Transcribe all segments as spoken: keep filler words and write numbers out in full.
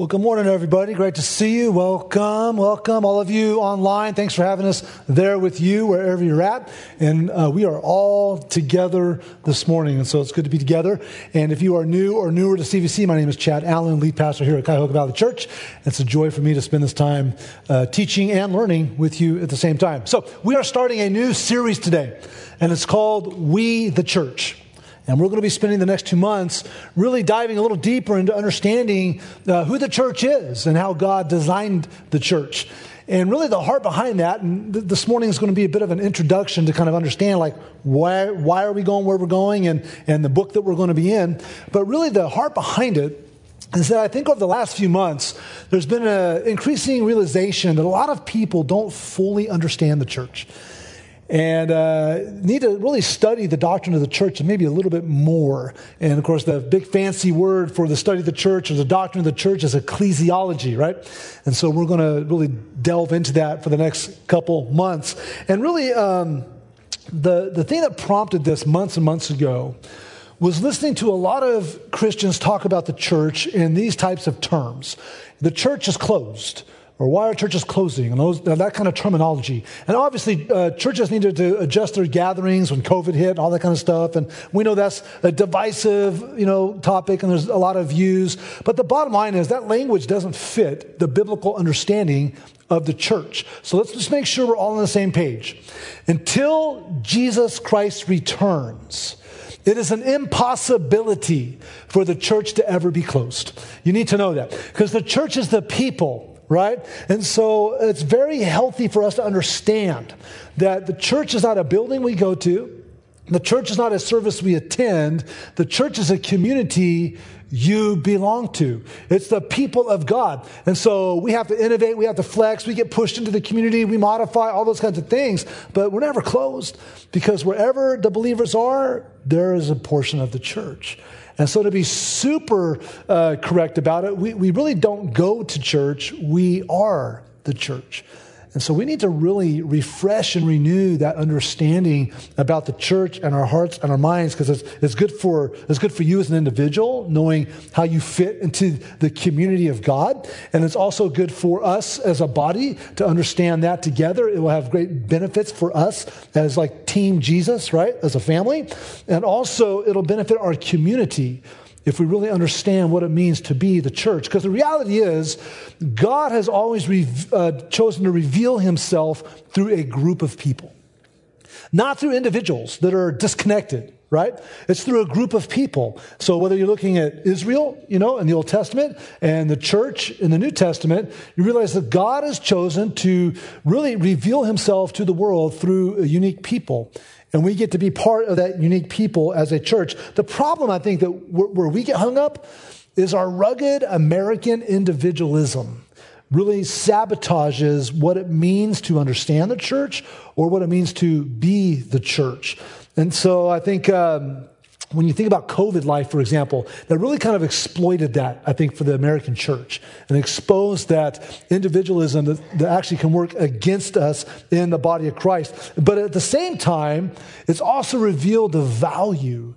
Well, good morning, everybody. Great to see you. Welcome, welcome, all of you online. Thanks for having us there with you, wherever you're at. And uh, we are all together this morning, and so it's good to be together. And if you are new or newer to C V C, my name is Chad Allen, lead pastor here at Cuyahoga Valley Church. It's a joy for me to spend this time uh, teaching and learning with you at the same time. So we are starting a new series today, and it's called We the Church. And we're going to be spending the next two months really diving a little deeper into understanding uh, who the church is and how God designed the church. And really the heart behind that, and th- this morning is going to be a bit of an introduction to kind of understand, like, why why are we going where we're going and, and the book that we're going to be in. But really the heart behind it is that I think over the last few months, there's been an increasing realization that a lot of people don't fully understand the church. And uh, need to really study the doctrine of the church and maybe a little bit more. And, of course, the big fancy word for the study of the church or the doctrine of the church is ecclesiology, right? And so we're going to really delve into that for the next couple months. And really, um, the, the thing that prompted this months and months ago was listening to a lot of Christians talk about the church in these types of terms. The church is closed. Or why are churches closing, and those, that kind of terminology. And obviously, uh, churches needed to adjust their gatherings when COVID hit and all that kind of stuff. And we know that's a divisive, you know, topic, and there's a lot of views. But the bottom line is that language doesn't fit the biblical understanding of the church. So let's just make sure we're all on the same page. Until Jesus Christ returns, it is an impossibility for the church to ever be closed. You need to know that, because the church is the people. Right? And so it's very healthy for us to understand that the church is not a building we go to. The church is not a service we attend. The church is a community you belong to. It's the people of God. And so we have to innovate. We have to flex. We get pushed into the community. We modify, all those kinds of things. But we're never closed, because wherever the believers are, there is a portion of the church. And so to be super uh, correct about it, we, we really don't go to church. We are the church. And so we need to really refresh and renew that understanding about the church and our hearts and our minds, because it's, it's good for it's good for you as an individual, knowing how you fit into the community of God. And it's also good for us as a body to understand that together. It will have great benefits for us as, like, Team Jesus, right, as a family. And also it'll benefit our community if we really understand what it means to be the church. Because the reality is, God has always re- uh, chosen to reveal himself through a group of people. Not through individuals that are disconnected, right? It's through a group of people. So whether you're looking at Israel, you know, in the Old Testament, and the church in the New Testament, you realize that God has chosen to really reveal himself to the world through a unique people. And we get to be part of that unique people as a church. The problem, I think, that where we get hung up is our rugged American individualism really sabotages what it means to understand the church or what it means to be the church. And so I think um, when you think about COVID life, for example, that really kind of exploited that, I think, for the American church, and exposed that individualism that, that actually can work against us in the body of Christ. But at the same time, it's also revealed the value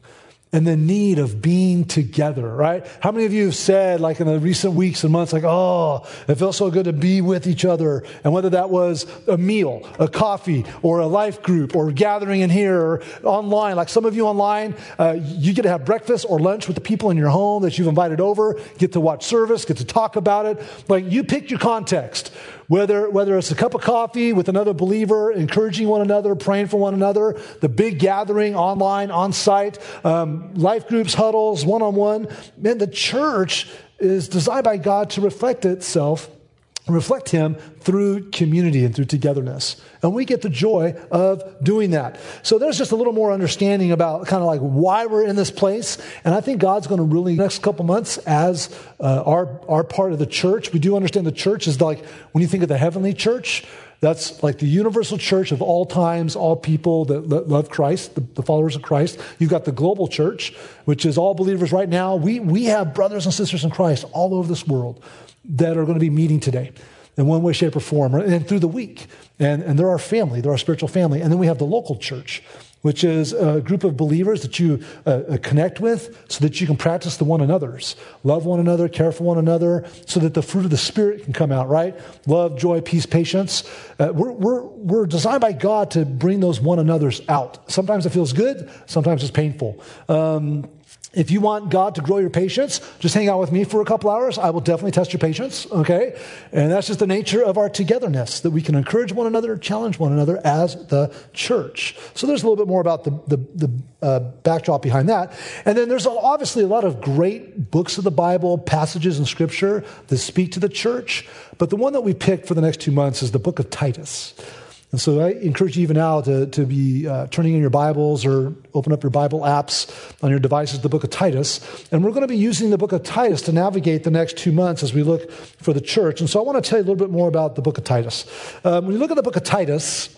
and the need of being together, right? How many of you have said, like, in the recent weeks and months, like, oh, it felt so good to be with each other? And whether that was a meal, a coffee, or a life group, or gathering in here, or online. Like, some of you online, uh, you get to have breakfast or lunch with the people in your home that you've invited over, get to watch service, get to talk about it. Like, you pick your context. Whether whether it's a cup of coffee with another believer, encouraging one another, praying for one another, the big gathering online, on-site, um, life groups, huddles, one-on-one. Man, the church is designed by God to reflect itself, reflect him through community and through togetherness. And we get the joy of doing that. So there's just a little more understanding about kind of like why we're in this place. And I think God's going to really, next couple months, as uh, our, our part of the church, we do understand the church is like, when you think of the heavenly church, that's like the universal church of all times, all people that love Christ, the, the followers of Christ. You've got the global church, which is all believers right now. We, we have brothers and sisters in Christ all over this world that are going to be meeting today in one way, shape, or form, and through the week. And, and they're our family. They're our spiritual family. And then we have the local church, which is a group of believers that you uh, connect with so that you can practice the one another's. Love one another, care for one another, so that the fruit of the Spirit can come out, right? Love, joy, peace, patience. Uh, we're, we're, we're designed by God to bring those one another's out. Sometimes it feels good, sometimes it's painful. Um, If you want God to grow your patience, just hang out with me for a couple hours. I will definitely test your patience, okay? And that's just the nature of our togetherness, that we can encourage one another, challenge one another as the church. So there's a little bit more about the, the, the uh, backdrop behind that. And then there's obviously a lot of great books of the Bible, passages in Scripture that speak to the church. But the one that we picked for the next two months is the book of Titus. And so I encourage you even now to, to be uh, turning in your Bibles or open up your Bible apps on your devices, the book of Titus. And we're going to be using the book of Titus to navigate the next two months as we look for the church. And so I want to tell you a little bit more about the book of Titus. Um, when you look at the book of Titus,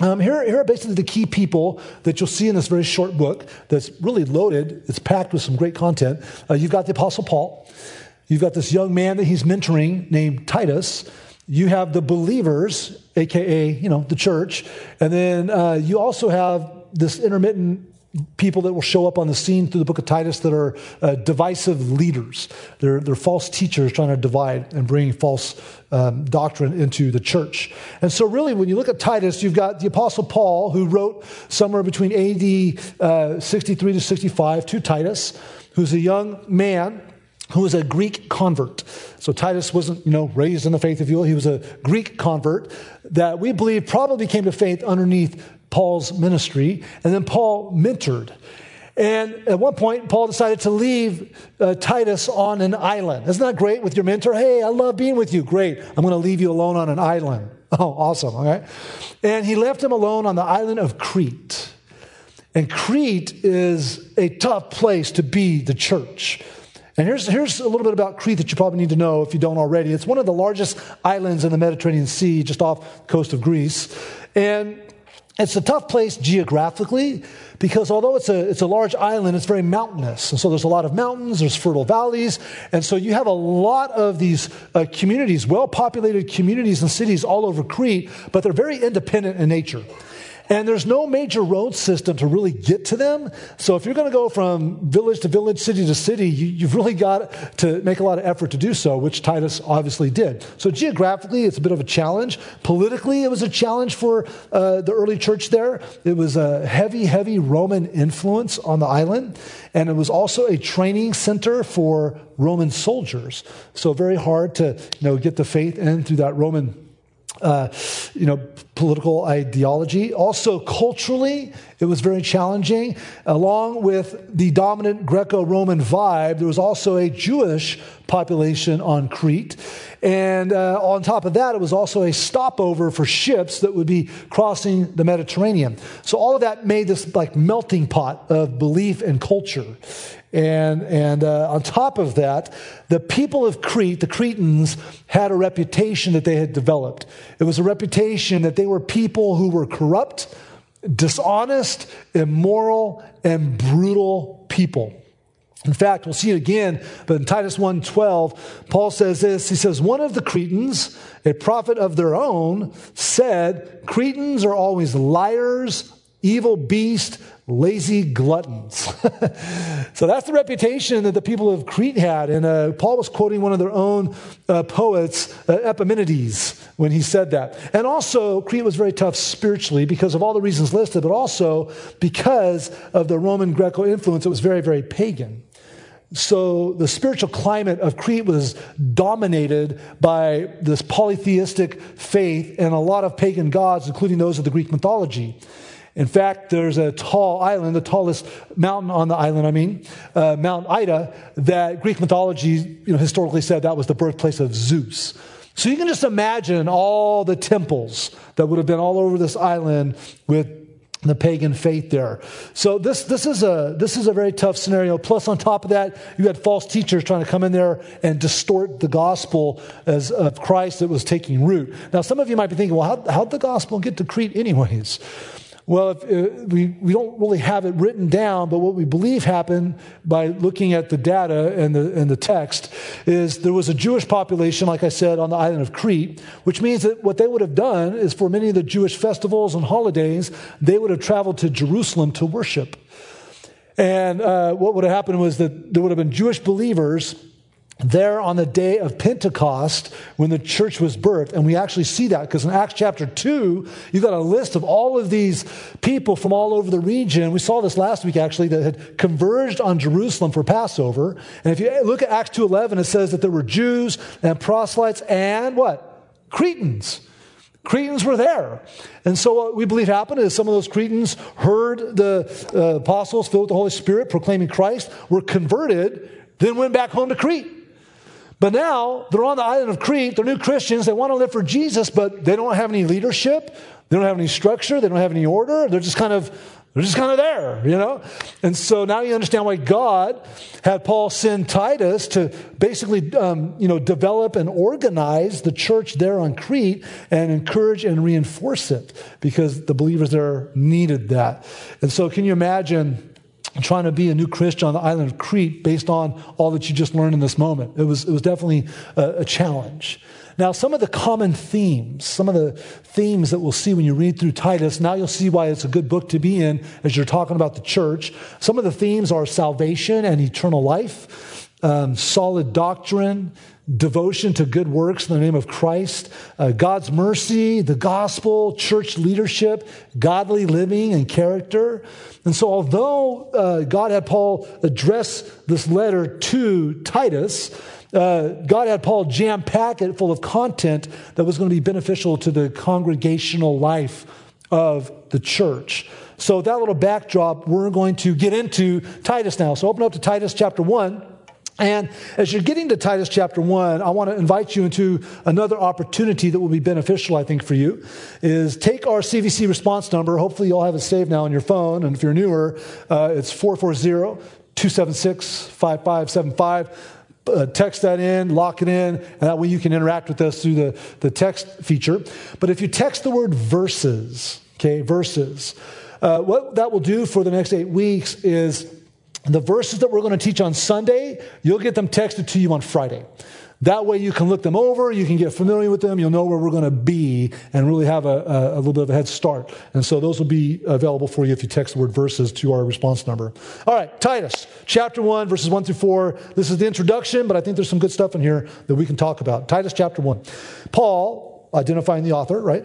um, here, here are basically the key people that you'll see in this very short book that's really loaded. It's packed with some great content. Uh, you've got the Apostle Paul. You've got this young man that he's mentoring named Titus. You have the believers, A K A, you know, the church. And then uh, you also have this intermittent people that will show up on the scene through the book of Titus that are uh, divisive leaders. They're, they're false teachers trying to divide and bring false um, doctrine into the church. And so really, when you look at Titus, you've got the Apostle Paul, who wrote somewhere between A D sixty-three to sixty-five to Titus, who's a young man who was a Greek convert. So Titus wasn't, you know, raised in the faith, if you will. He was a Greek convert that we believe probably came to faith underneath Paul's ministry. And then Paul mentored. And at one point, Paul decided to leave uh, Titus on an island. Isn't that great with your mentor? Hey, I love being with you. Great. I'm going to leave you alone on an island. Oh, awesome. All right. And he left him alone on the island of Crete. And Crete is a tough place to be the church. And here's, here's a little bit about Crete that you probably need to know if you don't already. It's one of the largest islands in the Mediterranean Sea, just off the coast of Greece. And it's a tough place geographically because although it's a, it's a large island, it's very mountainous. And so there's a lot of mountains, there's fertile valleys. And so you have a lot of these uh, communities, well-populated communities and cities all over Crete, but they're very independent in nature. And there's no major road system to really get to them. So if you're going to go from village to village, city to city, you, you've really got to make a lot of effort to do so, which Titus obviously did. So geographically, it's a bit of a challenge. Politically, it was a challenge for uh, the early church there. It was a heavy, heavy Roman influence on the island. And it was also a training center for Roman soldiers. So very hard to, you know, get the faith in through that Roman Uh, you know, political ideology. Also, culturally, it was very challenging. Along with the dominant Greco-Roman vibe, there was also a Jewish population on Crete. And uh, on top of that, it was also a stopover for ships that would be crossing the Mediterranean. So all of that made this like melting pot of belief and culture. And and uh, on top of that, the people of Crete, the Cretans, had a reputation that they had developed. It was a reputation that they were people who were corrupt, dishonest, immoral, and brutal people. In fact, we'll see it again, but in Titus one twelve, Paul says this. He says, one of the Cretans, a prophet of their own, said, Cretans are always liars, evil beasts, lazy gluttons. So that's the reputation that the people of Crete had. And uh, Paul was quoting one of their own uh, poets, uh, Epimenides, when he said that. And also, Crete was very tough spiritually because of all the reasons listed, but also because of the Roman Greco influence. It was very, very pagan. So the spiritual climate of Crete was dominated by this polytheistic faith and a lot of pagan gods, including those of the Greek mythology. In fact, there's a tall island, the tallest mountain on the island, I mean, uh, Mount Ida, that Greek mythology, you know, historically said that was the birthplace of Zeus. So you can just imagine all the temples that would have been all over this island with the pagan faith there. So this this is a this is a very tough scenario. Plus, on top of that, you had false teachers trying to come in there and distort the gospel as of Christ that was taking root. Now, some of you might be thinking, well, how how'd the gospel get to Crete anyways? Well, if, if we, we don't really have it written down, but what we believe happened by looking at the data and the, and the text is there was a Jewish population, like I said, on the island of Crete, which means that what they would have done is for many of the Jewish festivals and holidays, they would have traveled to Jerusalem to worship. And uh, what would have happened was that there would have been Jewish believers there on the day of Pentecost when the church was birthed. And we actually see that because in Acts chapter two, you've got a list of all of these people from all over the region. We saw this last week actually that had converged on Jerusalem for Passover. And if you look at Acts two eleven, it says that there were Jews and proselytes and what? Cretans. Cretans were there. And so what we believe happened is some of those Cretans heard the uh, apostles filled with the Holy Spirit proclaiming Christ, were converted, then went back home to Crete. But now they're on the island of Crete. They're new Christians. They want to live for Jesus, but they don't have any leadership. They don't have any structure. They don't have any order. They're just kind of, they're just kind of there, you know? And so now you understand why God had Paul send Titus to basically, um, you know, develop and organize the church there on Crete and encourage and reinforce it because the believers there needed that. And so can you imagine trying to be a new Christian on the island of Crete based on all that you just learned in this moment? It was it was definitely a, a challenge. Now, some of the common themes, some of the themes that we'll see when you read through Titus, now you'll see why it's a good book to be in as you're talking about the church. Some of the themes are salvation and eternal life, um, solid doctrine, devotion to good works in the name of Christ, uh, God's mercy, the gospel, church leadership, godly living and character. And so although uh, God had Paul address this letter to Titus, uh, God had Paul jam-pack it full of content that was going to be beneficial to the congregational life of the church. So with that little backdrop, we're going to get into Titus now. So open up to Titus chapter one. And as you're getting to Titus chapter one, I want to invite you into another opportunity that will be beneficial, I think, for you, is take our C V C response number. Hopefully, you all have it saved now on your phone. And if you're newer, uh, it's four four zero, two seven six, five five seven five. Uh, text that in, lock it in, and that way you can interact with us through the, the text feature. But if you text the word verses, okay, verses, uh, what that will do for the next eight weeks is the verses that we're going to teach on Sunday, you'll get them texted to you on Friday. That way you can look them over, you can get familiar with them, you'll know where we're going to be and really have a, a, a little bit of a head start. And so those will be available for you if you text the word verses to our response number. All right, Titus chapter one, verses one through four. This is the introduction, but I think there's some good stuff in here that we can talk about. Titus chapter one. Paul, identifying the author, right?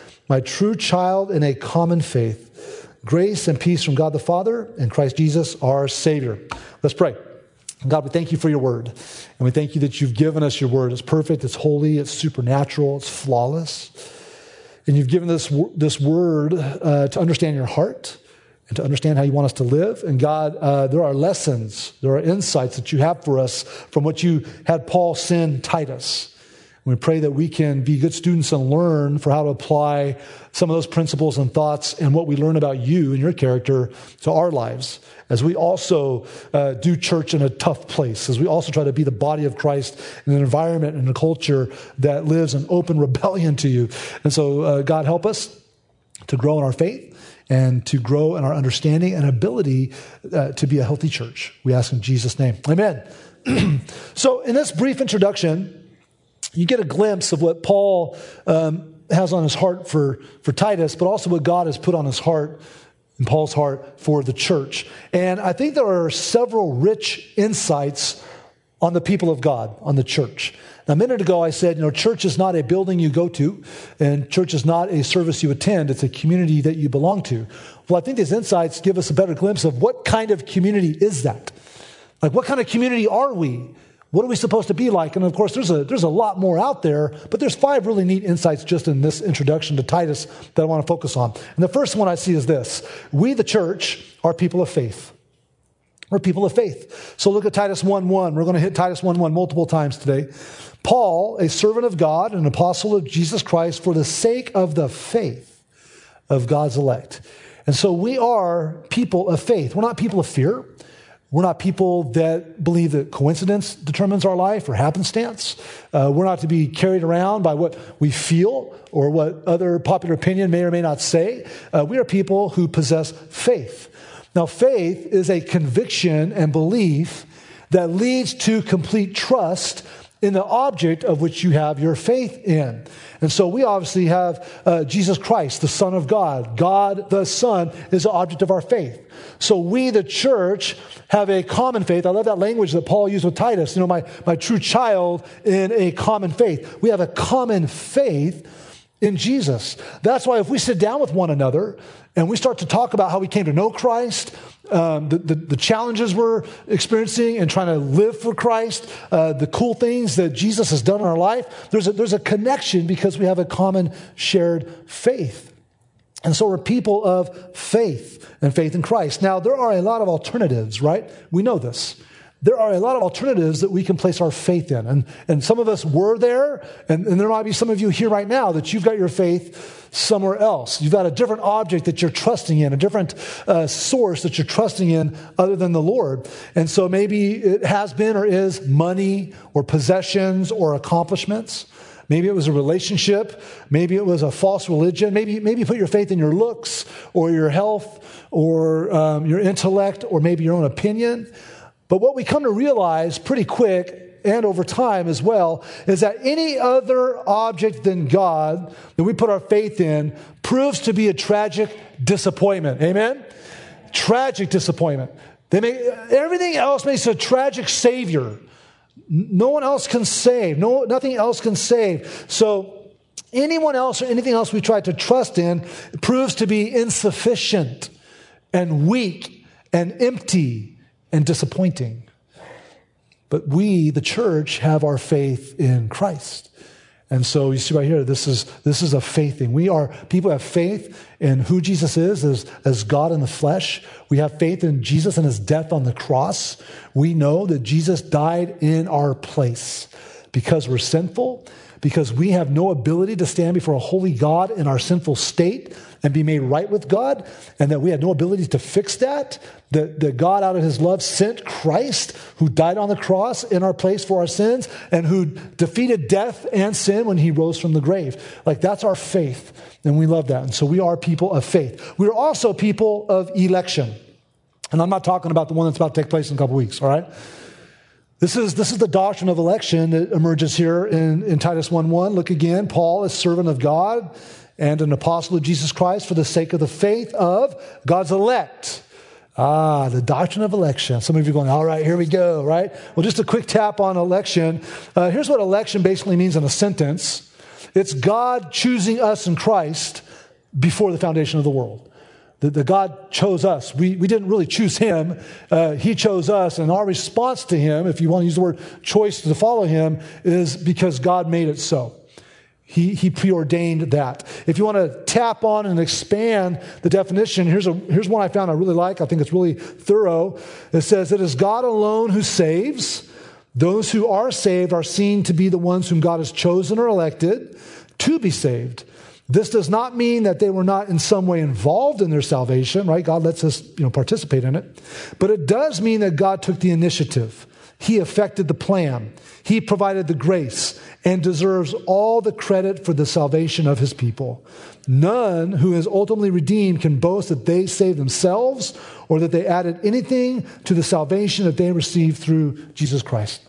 my true child in a common faith. Grace and peace from God the Father and Christ Jesus, our Savior. Let's pray. God, we thank you for your word. And we thank you that you've given us your word. It's perfect. It's holy. It's supernatural. It's flawless. And you've given us this, this word uh, to understand your heart and to understand how you want us to live. And God, uh, there are lessons. There are insights that you have for us from what you had Paul send Titus. We pray that we can be good students and learn for how to apply some of those principles and thoughts and what we learn about you and your character to our lives as we also uh, do church in a tough place, as we also try to be the body of Christ in an environment and a culture that lives in open rebellion to you. And so, uh, God, help us to grow in our faith and to grow in our understanding and ability uh, to be a healthy church. We ask in Jesus' name. Amen. So in this brief introduction, you get a glimpse of what Paul um, has on his heart for, for Titus, but also what God has put on his heart, in Paul's heart, for the church. And I think there are several rich insights on the people of God, on the church. Now, a minute ago, I said, you know, church is not a building you go to, and church is not a service you attend. It's a community that you belong to. Well, I think these insights give us a better glimpse of what kind of community is that. Like, what kind of community are we? What are we supposed to be like? And of course, there's a, there's a lot more out there, but there's five really neat insights just in this introduction to Titus that I want to focus on. And the first one I see is this. We, the church, are people of faith. We're people of faith. So look at Titus one one. We're going to hit Titus one one multiple times today. Paul, a servant of God, an apostle of Jesus Christ, for the sake of the faith of God's elect. And so we are people of faith. We're not people of fear. We're not people that believe that coincidence determines our life or happenstance. Uh, we're not to be carried around by what we feel or what other popular opinion may or may not say. Uh, we are people who possess faith. Now, faith is a conviction and belief that leads to complete trust in the object of which you have your faith in. And so we obviously have uh, Jesus Christ, the Son of God. God the Son is the object of our faith. So we, the church, have a common faith. I love that language that Paul used with Titus. You know, my, my true child in a common faith. We have a common faith in Jesus. That's why if we sit down with one another and we start to talk about how we came to know Christ, um, the, the, the challenges we're experiencing and trying to live for Christ, uh, the cool things that Jesus has done in our life, there's a, there's a connection because we have a common shared faith. And so we're people of faith and faith in Christ. Now, there are a lot of alternatives, right? We know this. There are a lot of alternatives that we can place our faith in. And, and some of us were there, and, and there might be some of you here right now that you've got your faith somewhere else. You've got a different object that you're trusting in, a different uh, source that you're trusting in other than the Lord. And so maybe it has been or is money or possessions or accomplishments. Maybe it was a relationship. Maybe it was a false religion. Maybe, maybe you put your faith in your looks or your health or um, your intellect or maybe your own opinion. But what we come to realize pretty quick and over time as well is that any other object than God that we put our faith in proves to be a tragic disappointment. Amen? Tragic disappointment. They make, everything else makes a tragic savior. No one else can save. No, nothing else can save. So anyone else or anything else we try to trust in proves to be insufficient and weak and empty and disappointing. But we, the church, have our faith in Christ. And so you see right here, this is this is a faith thing. We are people who have faith in who Jesus is as, as God in the flesh. We have faith in Jesus and his death on the cross. We know that Jesus died in our place because we're sinful, because we have no ability to stand before a holy God in our sinful state and be made right with God, and that we had no ability to fix that, that, that God, out of his love, sent Christ, who died on the cross in our place for our sins, and who defeated death and sin when he rose from the grave. Like, that's our faith, and we love that. And so we are people of faith. We are also people of election. And I'm not talking about the one that's about to take place in a couple weeks, all right? This is, this is the doctrine of election that emerges here in, in Titus one one. Look again, Paul is servant of God and an apostle of Jesus Christ for the sake of the faith of God's elect. Ah, the doctrine of election. Some of you are going, all right, here we go, right? Well, just a quick tap on election. Uh, here's what election basically means in a sentence. It's God choosing us in Christ before the foundation of the world. That God chose us. We, we didn't really choose him. Uh, he chose us. And our response to him, if you want to use the word choice to follow him, is because God made it so. He, he preordained that. If you want to tap on and expand the definition, here's, a, here's one I found I really like. I think it's really thorough. It says, it is God alone who saves. Those who are saved are seen to be the ones whom God has chosen or elected to be saved. This does not mean that they were not in some way involved in their salvation, right? God lets us, you know, participate in it. But it does mean that God took the initiative. He effected the plan. He provided the grace and deserves all the credit for the salvation of his people. None who is ultimately redeemed can boast that they saved themselves or that they added anything to the salvation that they received through Jesus Christ.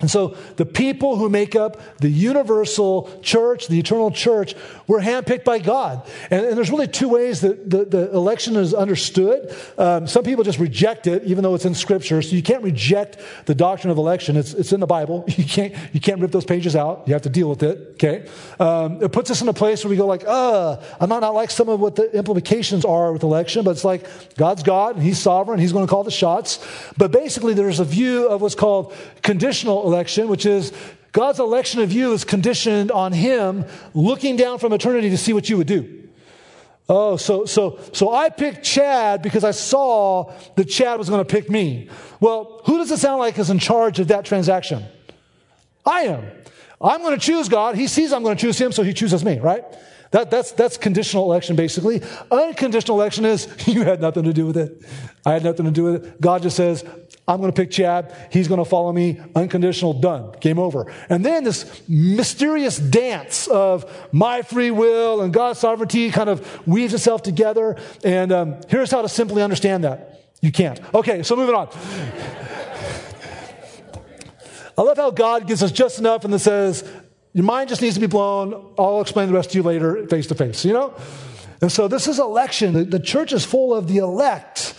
And so the people who make up the universal church, the eternal church, were handpicked by God. And, and there's really two ways that the, the election is understood. Um, some people just reject it, even though it's in Scripture. So you can't reject the doctrine of election. It's, it's in the Bible. You can't, you can't rip those pages out. You have to deal with it, okay? Um, it puts us in a place where we go like, uh, I might not like some of what the implications are with election, but it's like God's God, and he's sovereign. He's going to call the shots. But basically, there's a view of what's called conditional election. election, which is God's election of you is conditioned on him looking down from eternity to see what you would do. Oh, so so so I picked Chad because I saw that Chad was going to pick me. Well, who does it sound like is in charge of that transaction? I am. I'm going to choose God. He sees I'm going to choose him, so he chooses me, right? That, that's, that's conditional election, basically. Unconditional election is, you had nothing to do with it. I had nothing to do with it. God just says, I'm going to pick Chad. He's going to follow me. Unconditional, done. Game over. And then this mysterious dance of my free will and God's sovereignty kind of weaves itself together. And um, here's how to simply understand that. You can't. Okay, so moving on. I love how God gives us just enough and then says, your mind just needs to be blown. I'll explain the rest to you later face to face, you know? And so this is election. The, the church is full of the elect.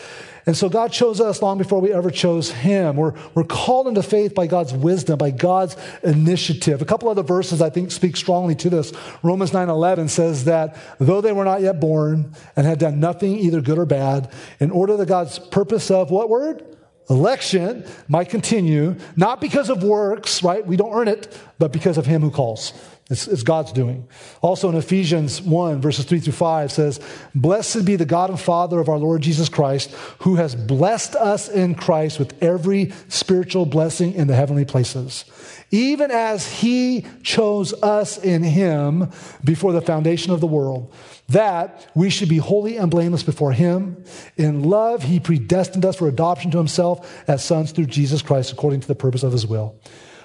And so God chose us long before we ever chose him. We're, we're called into faith by God's wisdom, by God's initiative. A couple other verses I think speak strongly to this. Romans nine eleven says that though they were not yet born and had done nothing either good or bad, in order that God's purpose of what word? Election might continue, not because of works, right? We don't earn it, but because of him who calls. It's, it's God's doing. Also in Ephesians one, verses three through five says, blessed be the God and Father of our Lord Jesus Christ, who has blessed us in Christ with every spiritual blessing in the heavenly places, even as he chose us in him before the foundation of the world, that we should be holy and blameless before him. In love, he predestined us for adoption to himself as sons through Jesus Christ, according to the purpose of his will.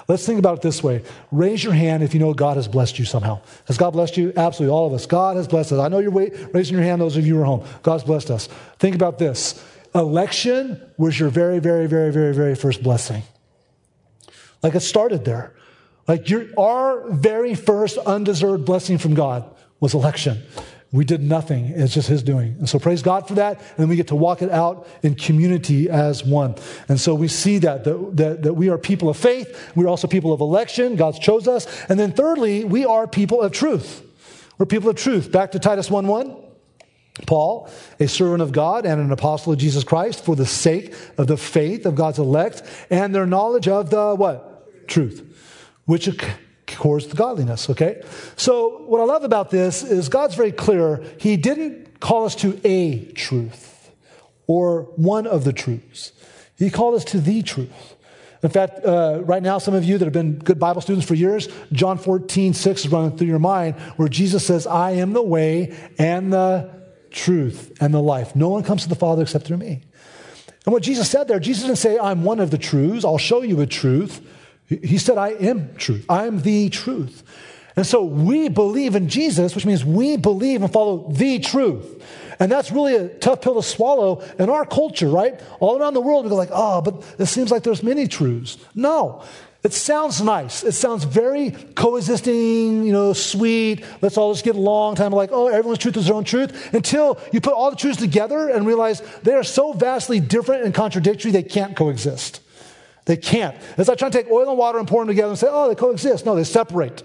Let's think about it this way. Raise your hand if you know God has blessed you somehow. Has God blessed you? Absolutely, all of us. God has blessed us. I know you're raising your hand, those of you who are home. God's blessed us. Think about this. Election was your very, very, very, very, very first blessing. Like it started there. Like your, our very first undeserved blessing from God was election. We did nothing. It's just his doing. And so praise God for that. And then we get to walk it out in community as one. And so we see that, that, that we are people of faith. We're also people of election. God's chose us. And then thirdly, we are people of truth. We're people of truth. Back to Titus one one. Paul, a servant of God and an apostle of Jesus Christ, for the sake of the faith of God's elect and their knowledge of the what? Truth. Which accords to godliness, okay? So what I love about this is God's very clear. He didn't call us to a truth or one of the truths. He called us to the truth. In fact, uh, right now, some of you that have been good Bible students for years, John fourteen six is running through your mind where Jesus says, I am the way and the truth and the life. No one comes to the Father except through me. And what Jesus said there, Jesus didn't say, I'm one of the truths. I'll show you a truth. He said, I am truth. I am the truth. And so we believe in Jesus, which means we believe and follow the truth. And that's really a tough pill to swallow in our culture, right? All around the world, we go like, oh, but it seems like there's many truths. No, it sounds nice. It sounds very coexisting, you know, sweet. Let's all just get along. Time like, oh, everyone's truth is their own truth. Until you put all the truths together and realize they are so vastly different and contradictory, they can't coexist. They can't. It's like trying to take oil and water and pour them together and say, oh, they coexist. No, they separate.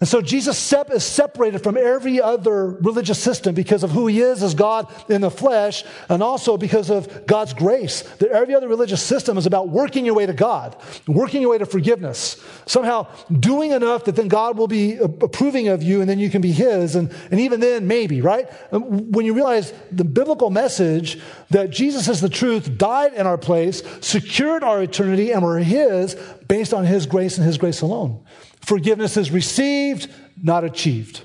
And so Jesus sep- is separated from every other religious system because of who he is as God in the flesh and also because of God's grace. That every other religious system is about working your way to God, working your way to forgiveness, somehow doing enough that then God will be approving of you and then you can be his. And, and even then, maybe, right? When you realize the biblical message that Jesus is the truth, died in our place, secured our eternity, and we're his based on his grace and his grace alone. Forgiveness is received, not achieved.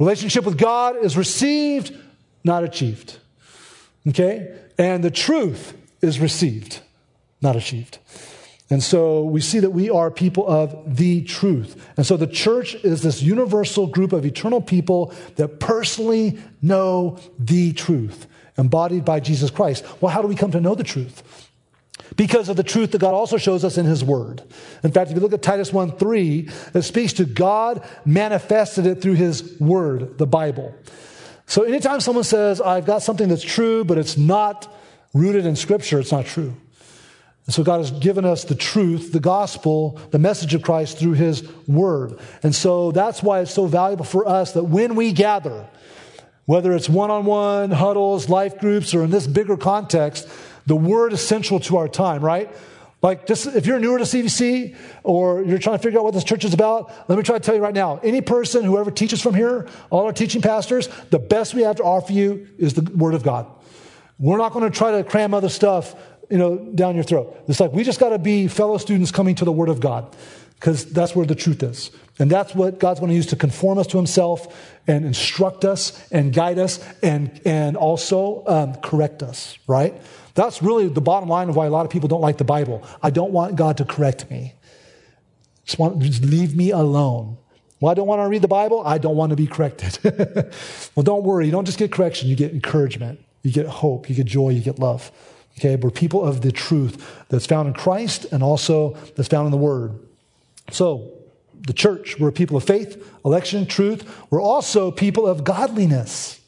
Relationship with God is received, not achieved. Okay? And the truth is received, not achieved. And so we see that we are people of the truth. And so the church is this universal group of eternal people that personally know the truth, embodied by Jesus Christ. Well, how do we come to know the truth? Because of the truth that God also shows us in his word. In fact, if you look at Titus one three, it speaks to God manifested it through his word, the Bible. So anytime someone says, I've got something that's true, but it's not rooted in scripture, it's not true. And so God has given us the truth, the gospel, the message of Christ through his word. And so that's why it's so valuable for us that when we gather, whether it's one-on-one, huddles, life groups, or in this bigger context, the word is central to our time, right? Like, this, if you're newer to C V C or you're trying to figure out what this church is about, let me try to tell you right now, any person, whoever teaches from here, all our teaching pastors, the best we have to offer you is the Word of God. We're not going to try to cram other stuff, you know, down your throat. It's like we just got to be fellow students coming to the Word of God, because that's where the truth is. And that's what God's going to use to conform us to Himself and instruct us and guide us and, and also um, correct us, right? That's really the bottom line of why a lot of people don't like the Bible. I don't want God to correct me. Just, want, just leave me alone. Well, I don't want to read the Bible. I don't want to be corrected. Well, don't worry. You don't just get correction. You get encouragement. You get hope. You get joy. You get love. Okay, we're people of the truth that's found in Christ and also that's found in the Word. So, the church, we're people of faith, election, truth. We're also people of godliness.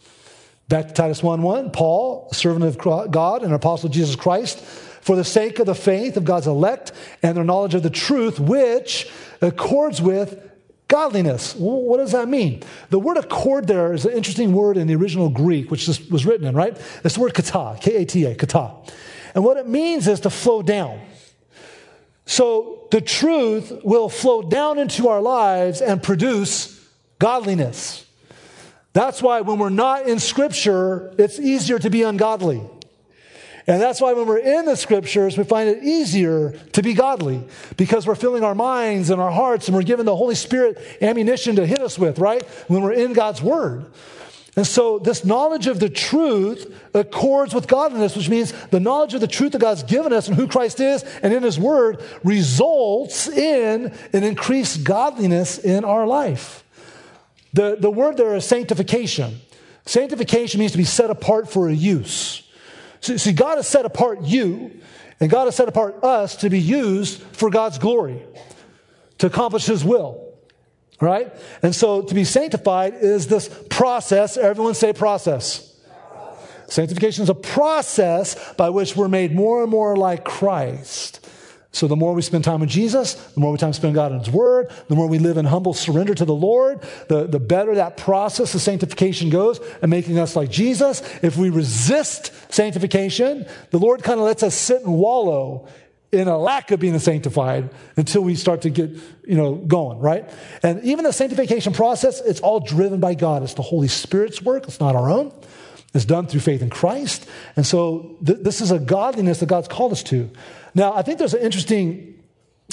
Back to Titus one one, Paul, a servant of God and apostle of Jesus Christ, for the sake of the faith of God's elect and their knowledge of the truth, which accords with godliness. What does that mean? The word accord there is an interesting word in the original Greek, which this was written in, right? It's the word kata, K A T A, kata. And what it means is to flow down. So the truth will flow down into our lives and produce godliness. That's why when we're not in Scripture, it's easier to be ungodly. And that's why when we're in the Scriptures, we find it easier to be godly, because we're filling our minds and our hearts and we're giving the Holy Spirit ammunition to hit us with, right? When we're in God's Word. And so this knowledge of the truth accords with godliness, which means the knowledge of the truth that God's given us and who Christ is and in His Word results in an increased godliness in our life. The, the word there is sanctification. Sanctification means to be set apart for a use. See, see, God has set apart you, and God has set apart us to be used for God's glory, to accomplish His will. All right? And so to be sanctified is this process. Everyone say process. Process. Sanctification is a process by which we're made more and more like Christ. So the more we spend time with Jesus, the more we time spend God in His Word, the more we live in humble surrender to the Lord, the, the better that process of sanctification goes and making us like Jesus. If we resist sanctification, the Lord kind of lets us sit and wallow in a lack of being sanctified until we start to get, you know, going, right? And even the sanctification process, it's all driven by God. It's the Holy Spirit's work. It's not our own. It's done through faith in Christ. And so th- this is a godliness that God's called us to. Now, I think there's an interesting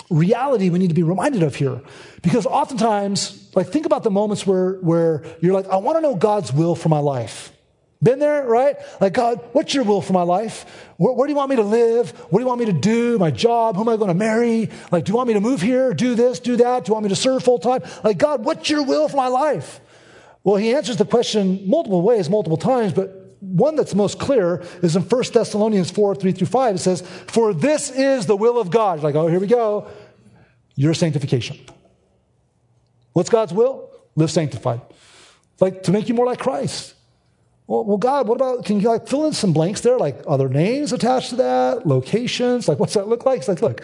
reality we need to be reminded of here, because oftentimes, like, think about the moments where, where you're like, I want to know God's will for my life. Been there, right? Like, God, what's your will for my life? Where, where do you want me to live? What do you want me to do? My job? Who am I going to marry? Like, do you want me to move here? Do this, do that? Do you want me to serve full time? Like, God, what's your will for my life? Well, He answers the question multiple ways, multiple times, but one that's most clear is in First Thessalonians four, three through five. It says, for this is the will of God. You're like, oh, here we go. Your sanctification. What's God's will? Live sanctified. Like, to make you more like Christ. Well, well, God, what about, can you like fill in some blanks there? Like, other names attached to that? Locations? Like, what's that look like? It's like, look,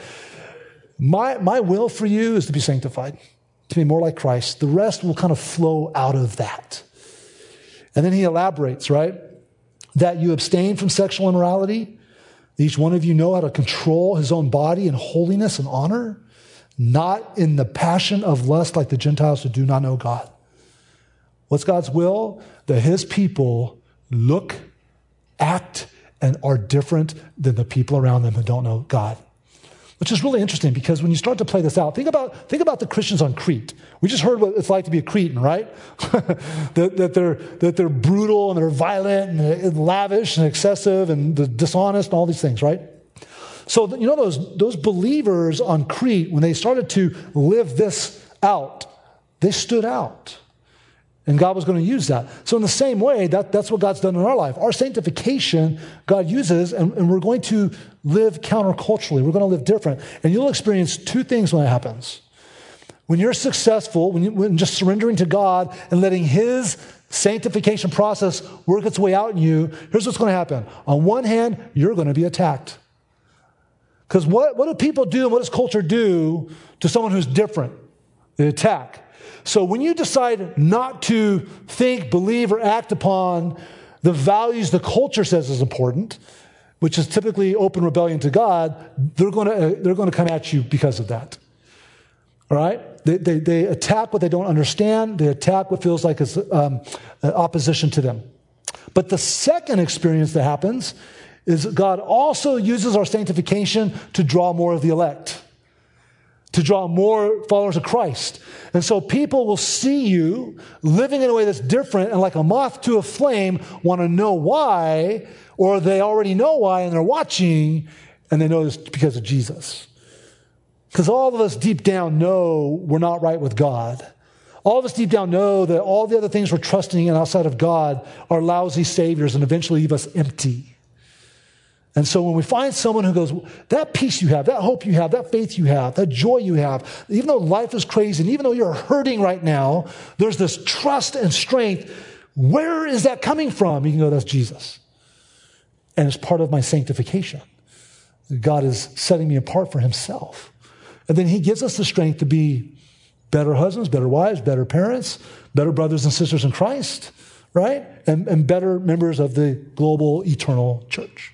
my, my will for you is to be sanctified, to be more like Christ. The rest will kind of flow out of that. And then He elaborates, right? That you abstain from sexual immorality. Each one of you know how to control his own body in holiness and honor, not in the passion of lust like the Gentiles who do not know God. What's God's will? That His people look, act, and are different than the people around them who don't know God. Which is really interesting, because when you start to play this out, think about think about the Christians on Crete. We just heard what it's like to be a Cretan, right? that, that, they're, that they're brutal and they're violent and, and lavish and excessive and the dishonest and all these things, right? So you know those, those believers on Crete, when they started to live this out, they stood out. And God was going to use that. So in the same way, that, that's what God's done in our life. Our sanctification, God uses, and, and we're going to live counterculturally. We're going to live different. And you'll experience two things when that happens. When you're successful, when, you, when just surrendering to God and letting His sanctification process work its way out in you, here's what's going to happen. On one hand, you're going to be attacked. Because what, what do people do and what does culture do to someone who's different? They attack. So when you decide not to think, believe, or act upon the values the culture says is important, which is typically open rebellion to God, they're going to, they're going to come at you because of that. All right? They, they, they attack what they don't understand. They attack what feels like is um, opposition to them. But the second experience that happens is God also uses our sanctification to draw more of the elect, to draw more followers of Christ. And so people will see you living in a way that's different and like a moth to a flame want to know why, or they already know why and they're watching and they know it's because of Jesus. Because all of us deep down know we're not right with God. All of us deep down know that all the other things we're trusting in outside of God are lousy saviors and eventually leave us empty. And so when we find someone who goes, that peace you have, that hope you have, that faith you have, that joy you have, even though life is crazy and even though you're hurting right now, there's this trust and strength. Where is that coming from? You can go, that's Jesus. And it's part of my sanctification. God is setting me apart for himself. And then he gives us the strength to be better husbands, better wives, better parents, better brothers and sisters in Christ, right? And, and better members of the global eternal church.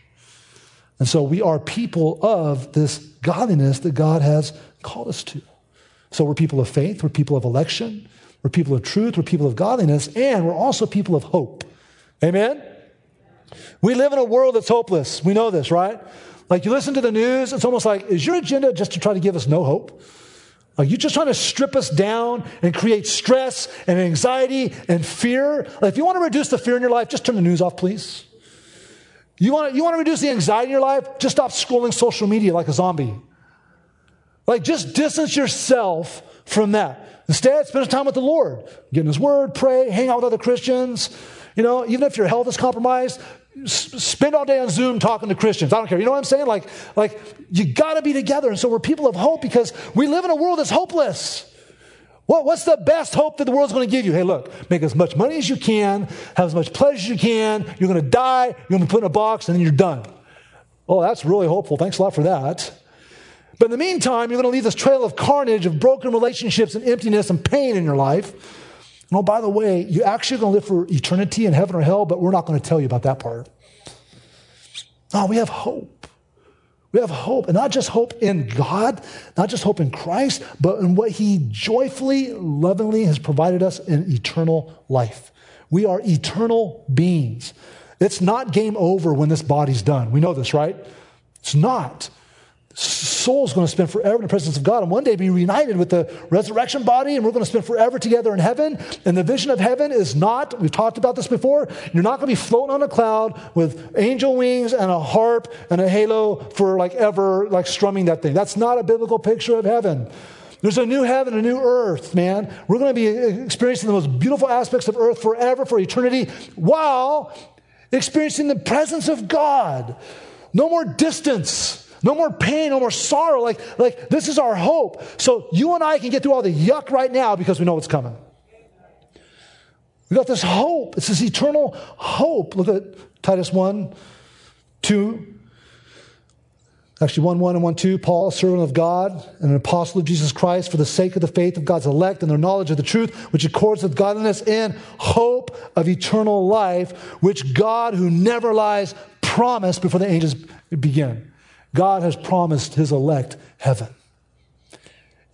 And so we are people of this godliness that God has called us to. So we're people of faith, we're people of election, we're people of truth, we're people of godliness, and we're also people of hope. Amen? We live in a world that's hopeless. We know this, right? Like you listen to the news, it's almost like, is your agenda just to try to give us no hope? Are you just trying to strip us down and create stress and anxiety and fear? Like if you want to reduce the fear in your life, just turn the news off, please. You want to, you want to reduce the anxiety in your life? Just stop scrolling social media like a zombie. Like just distance yourself from that. Instead, spend time with the Lord. Get in his word, pray, hang out with other Christians. You know, even if your health is compromised, spend all day on Zoom talking to Christians. I don't care. You know what I'm saying? Like, like you got to be together. And so we're people of hope because we live in a world that's hopeless. What, what's the best hope that the world's going to give you? Hey, look, make as much money as you can, have as much pleasure as you can. You're going to die. You're going to be put in a box, and then you're done. Oh, that's really hopeful. Thanks a lot for that. But in the meantime, you're going to leave this trail of carnage, of broken relationships and emptiness and pain in your life. And oh, by the way, you're actually going to live for eternity in heaven or hell, but we're not going to tell you about that part. No, we have hope. We have hope, and not just hope in God, not just hope in Christ, but in what he joyfully, lovingly has provided us in eternal life. We are eternal beings. It's not game over when this body's done. We know this, right? It's not. Soul's going to spend forever in the presence of God and one day be reunited with the resurrection body, and we're going to spend forever together in heaven. And the vision of heaven is not, we've talked about this before, you're not going to be floating on a cloud with angel wings and a harp and a halo for like ever, like strumming that thing. That's not a biblical picture of heaven. There's a new heaven, a new earth, man. We're going to be experiencing the most beautiful aspects of earth forever, for eternity, while experiencing the presence of God. No more distance. No more pain, no more sorrow. Like, like this is our hope. So you and I can get through all the yuck right now because we know what's coming. We got this hope. It's this eternal hope. Look at Titus one, two. Actually, one, one and one, two. Paul, a servant of God and an apostle of Jesus Christ, for the sake of the faith of God's elect and their knowledge of the truth, which accords with godliness and hope of eternal life, which God, who never lies, promised before the ages began. God has promised his elect heaven.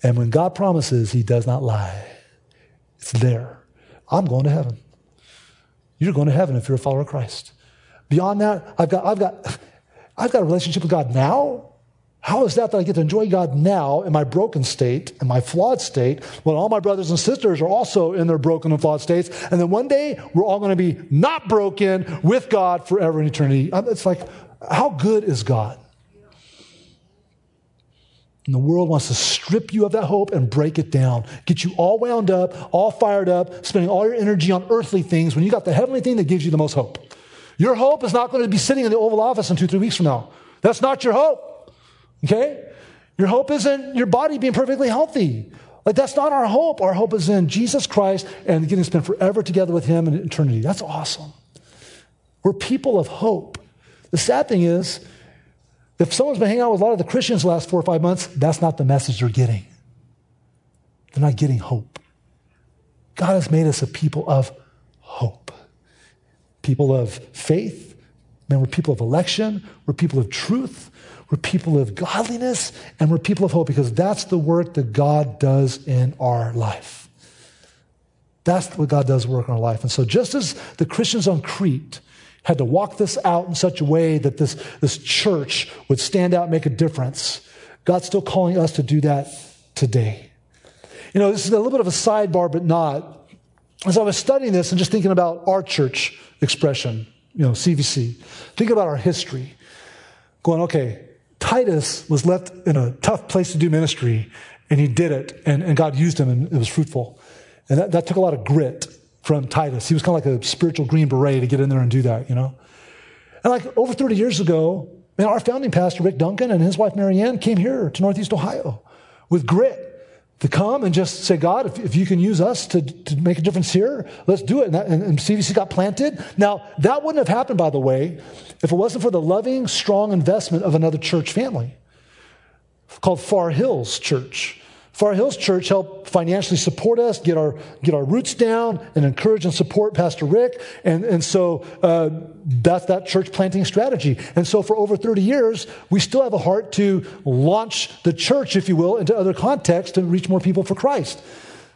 And when God promises, he does not lie. It's there. I'm going to heaven. You're going to heaven if you're a follower of Christ. Beyond that, I've got, I've got, I've got a relationship with God now. How is that that I get to enjoy God now in my broken state and my flawed state when all my brothers and sisters are also in their broken and flawed states? And then one day, we're all going to be not broken with God forever and eternity. It's like, how good is God? And the world wants to strip you of that hope and break it down, get you all wound up, all fired up, spending all your energy on earthly things when you got the heavenly thing that gives you the most hope. Your hope is not going to be sitting in the Oval Office in two, three weeks from now. That's not your hope, okay? Your hope isn't your body being perfectly healthy. Like, that's not our hope. Our hope is in Jesus Christ and getting to spend forever together with him in eternity. That's awesome. We're people of hope. The sad thing is, if someone's been hanging out with a lot of the Christians the last four or five months, that's not the message they're getting. They're not getting hope. God has made us a people of hope. People of faith, Man, we're people of election, we're people of truth, we're people of godliness, and we're people of hope, because that's the work that God does in our life. That's what God does work in our life. And so just as the Christians on Crete had to walk this out in such a way that this, this church would stand out and make a difference, God's still calling us to do that today. You know, this is a little bit of a sidebar, but not. As I was studying this and just thinking about our church expression, you know, C V C, thinking about our history, going, okay, Titus was left in a tough place to do ministry, and he did it, and, and God used him, and it was fruitful. And that, that took a lot of grit from Titus. He was kind of like a spiritual Green Beret to get in there and do that, you know. And like over thirty years ago, man, our founding pastor, Rick Duncan, and his wife, Marianne, came here to Northeast Ohio with grit to come and just say, God, if, if you can use us to, to make a difference here, let's do it. And, that, and, and C V C got planted. Now, that wouldn't have happened, by the way, if it wasn't for the loving, strong investment of another church family called Far Hills Church. Far Hills Church helped financially support us, get our get our roots down, and encourage and support Pastor Rick. And, and so uh, that's that church planting strategy. And so for over thirty years, we still have a heart to launch the church, if you will, into other contexts to reach more people for Christ.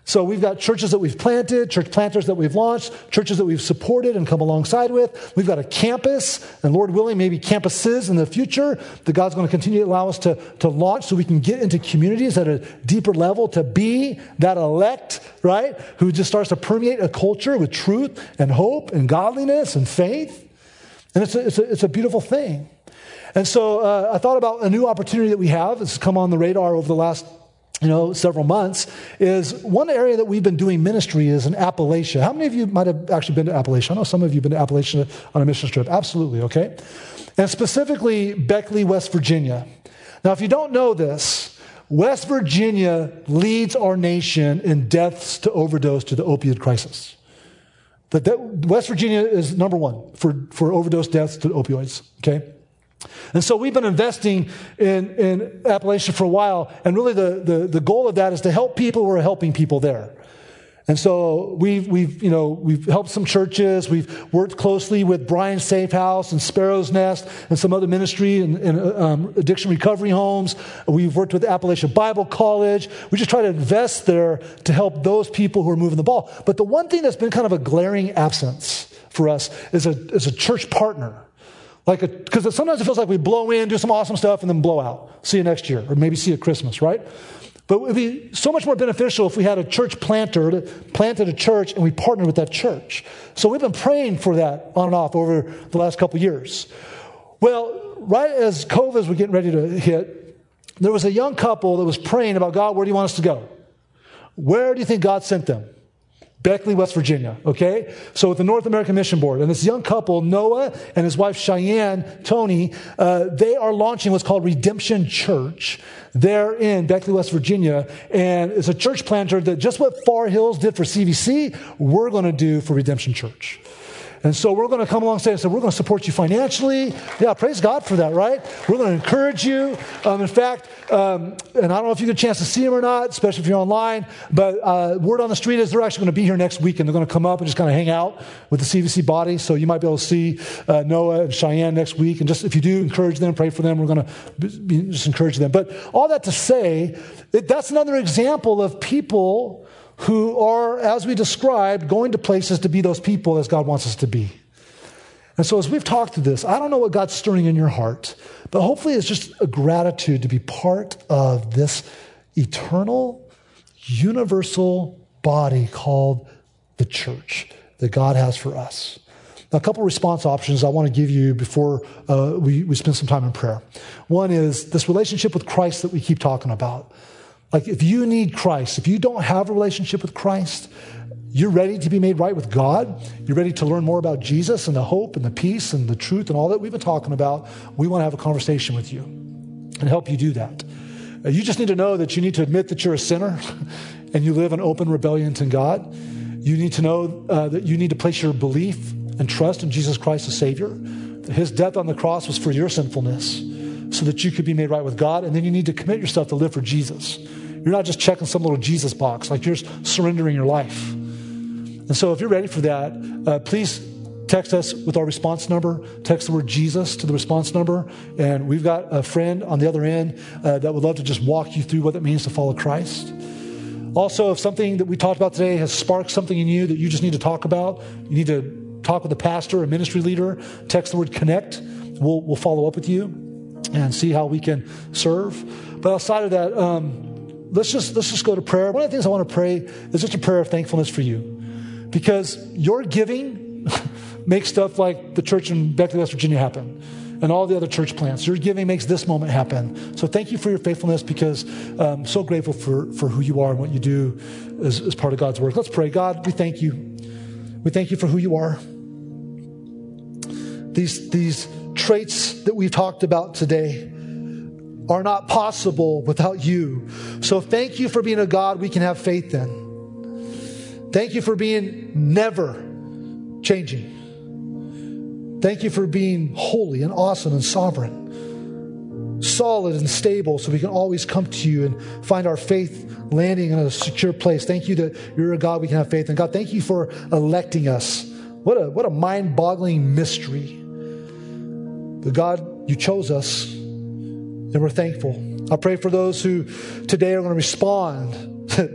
So we've got churches that we've planted, church planters that we've launched, churches that we've supported and come alongside with. We've got a campus, and Lord willing, maybe campuses in the future that God's going to continue to allow us to, to launch, so we can get into communities at a deeper level, to be that elect, right, who just starts to permeate a culture with truth and hope and godliness and faith. And it's a, it's a, it's a beautiful thing. And so uh, I thought about a new opportunity that we have. It's come on the radar over the last you know, several months, is one area that we've been doing ministry is in Appalachia. How many of you might have actually been to Appalachia? I know some of you have been to Appalachia on a mission trip. Absolutely, okay? And specifically, Beckley, West Virginia. Now, if you don't know this, West Virginia leads our nation in deaths to overdose to the opioid crisis. That, that West Virginia is number one for, for overdose deaths to opioids, okay? And so we've been investing in, in Appalachia for a while, and really the, the, the goal of that is to help people who are helping people there. And so we've, we've, you know, we've helped some churches. We've worked closely with Brian Safe House and Sparrow's Nest and some other ministry and, and um, addiction recovery homes. We've worked with Appalachian Bible College. We just try to invest there to help those people who are moving the ball. But the one thing that's been kind of a glaring absence for us is a, is a church partner. Like, because sometimes it feels like we blow in, do some awesome stuff, and then blow out. See you next year, or maybe see you at Christmas, right? But it would be so much more beneficial if we had a church planter that planted a church and we partnered with that church. So we've been praying for that on and off over the last couple years. Well, right as COVID was getting ready to hit, there was a young couple that was praying about, God, where do you want us to go? Where do you think God sent them? Beckley, West Virginia, okay? So with the North American Mission Board, and this young couple, Noah and his wife Cheyenne Tony, uh, they are launching what's called Redemption Church. They're in Beckley, West Virginia, and it's a church planter that just what Far Hills did for C V C, we're going to do for Redemption Church. And so we're going to come alongside and say, we're going to support you financially. Yeah, praise God for that, right? We're going to encourage you. Um, in fact, um, and I don't know if you get a chance to see them or not, especially if you're online, but uh, word on the street is they're actually going to be here next week, and they're going to come up and just kind of hang out with the C V C body. So you might be able to see uh, Noah and Cheyenne next week. And just if you do, encourage them, pray for them. We're going to be, just encourage them. But all that to say, that that's another example of people who are, as we described, going to places to be those people as God wants us to be. And so as we've talked through this, I don't know what God's stirring in your heart, but hopefully it's just a gratitude to be part of this eternal, universal body called the church that God has for us. Now, a couple of response options I want to give you before uh, we, we spend some time in prayer. One is this relationship with Christ that we keep talking about. Like, if you need Christ, if you don't have a relationship with Christ, you're ready to be made right with God. You're ready to learn more about Jesus and the hope and the peace and the truth and all that we've been talking about. We want to have a conversation with you and help you do that. You just need to know that you need to admit that you're a sinner and you live in open rebellion to God. You need to know uh, that you need to place your belief and trust in Jesus Christ as Savior. His death on the cross was for your sinfulness, so that you could be made right with God. And then you need to commit yourself to live for Jesus. You're not just checking some little Jesus box, like you're surrendering your life. And so if you're ready for that, uh, please Text us with our response number. Text the word Jesus to the response number. And we've got a friend on the other end uh, that would love to just walk you through what it means to follow Christ. Also, if something that we talked about today has sparked something in you that you just need to talk about, you need to talk with a pastor, a ministry leader, text the word connect. We'll, we'll follow up with you and see how we can serve. But outside of that, um, let's just, let's just go to prayer. One of the things I want to pray is just a prayer of thankfulness for you, because your giving makes stuff like the church in Beckley, West Virginia happen, and all the other church plants. Your giving makes this moment happen. So thank you for your faithfulness, because I'm so grateful for, for who you are and what you do as, as part of God's work. Let's pray. God, we thank you. We thank you for who you are. These, these traits that we've talked about today are not possible without you. So thank you for being a God we can have faith in. Thank you for being never changing. Thank you for being holy and awesome and sovereign, solid and stable, so we can always come to you and find our faith landing in a secure place. Thank you that you're a God we can have faith in. God, thank you for electing us. What a, what a mind-boggling mystery. But God, you chose us, and we're thankful. I pray for those who today are going to respond to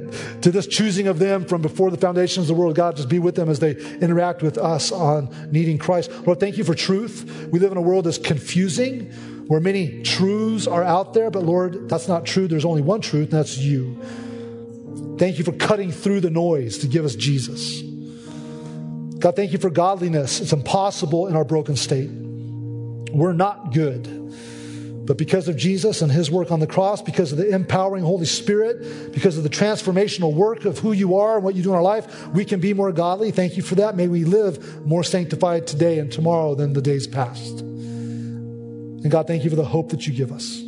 this choosing of them from before the foundations of the world. God, just be with them as they interact with us on needing Christ. Lord, thank you for truth. We live in a world that's confusing, where many truths are out there, but Lord, that's not true. There's only one truth, and that's you. Thank you for cutting through the noise to give us Jesus. God, thank you for godliness. It's impossible in our broken state. We're not good. But because of Jesus and his work on the cross, because of the empowering Holy Spirit, because of the transformational work of who you are and what you do in our life, we can be more godly. Thank you for that. May we live more sanctified today and tomorrow than the days past. And God, thank you for the hope that you give us.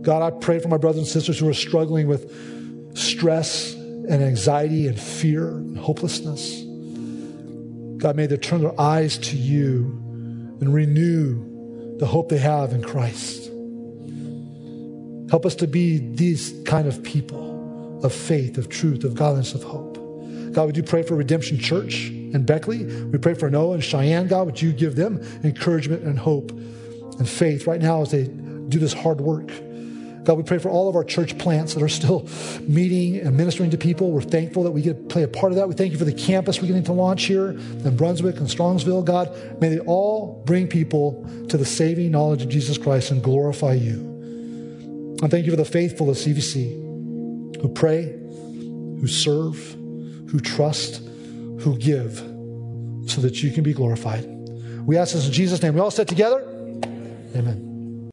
God, I pray for my brothers and sisters who are struggling with stress and anxiety and fear and hopelessness. God, may they turn their eyes to you and renew the hope they have in Christ. Help us to be these kind of people of faith, of truth, of godliness, of hope. God, would you pray for Redemption Church in Beckley? We pray for Noah and Cheyenne. God, would you give them encouragement and hope and faith right now as they do this hard work? God, we pray for all of our church plants that are still meeting and ministering to people. We're thankful that we get to play a part of that. We thank you for the campus we're getting to launch here in Brunswick and Strongsville. God, may they all bring people to the saving knowledge of Jesus Christ and glorify you. And thank you for the faithful of C V C who pray, who serve, who trust, who give, so that you can be glorified. We ask this in Jesus' name. We all sit together. Amen.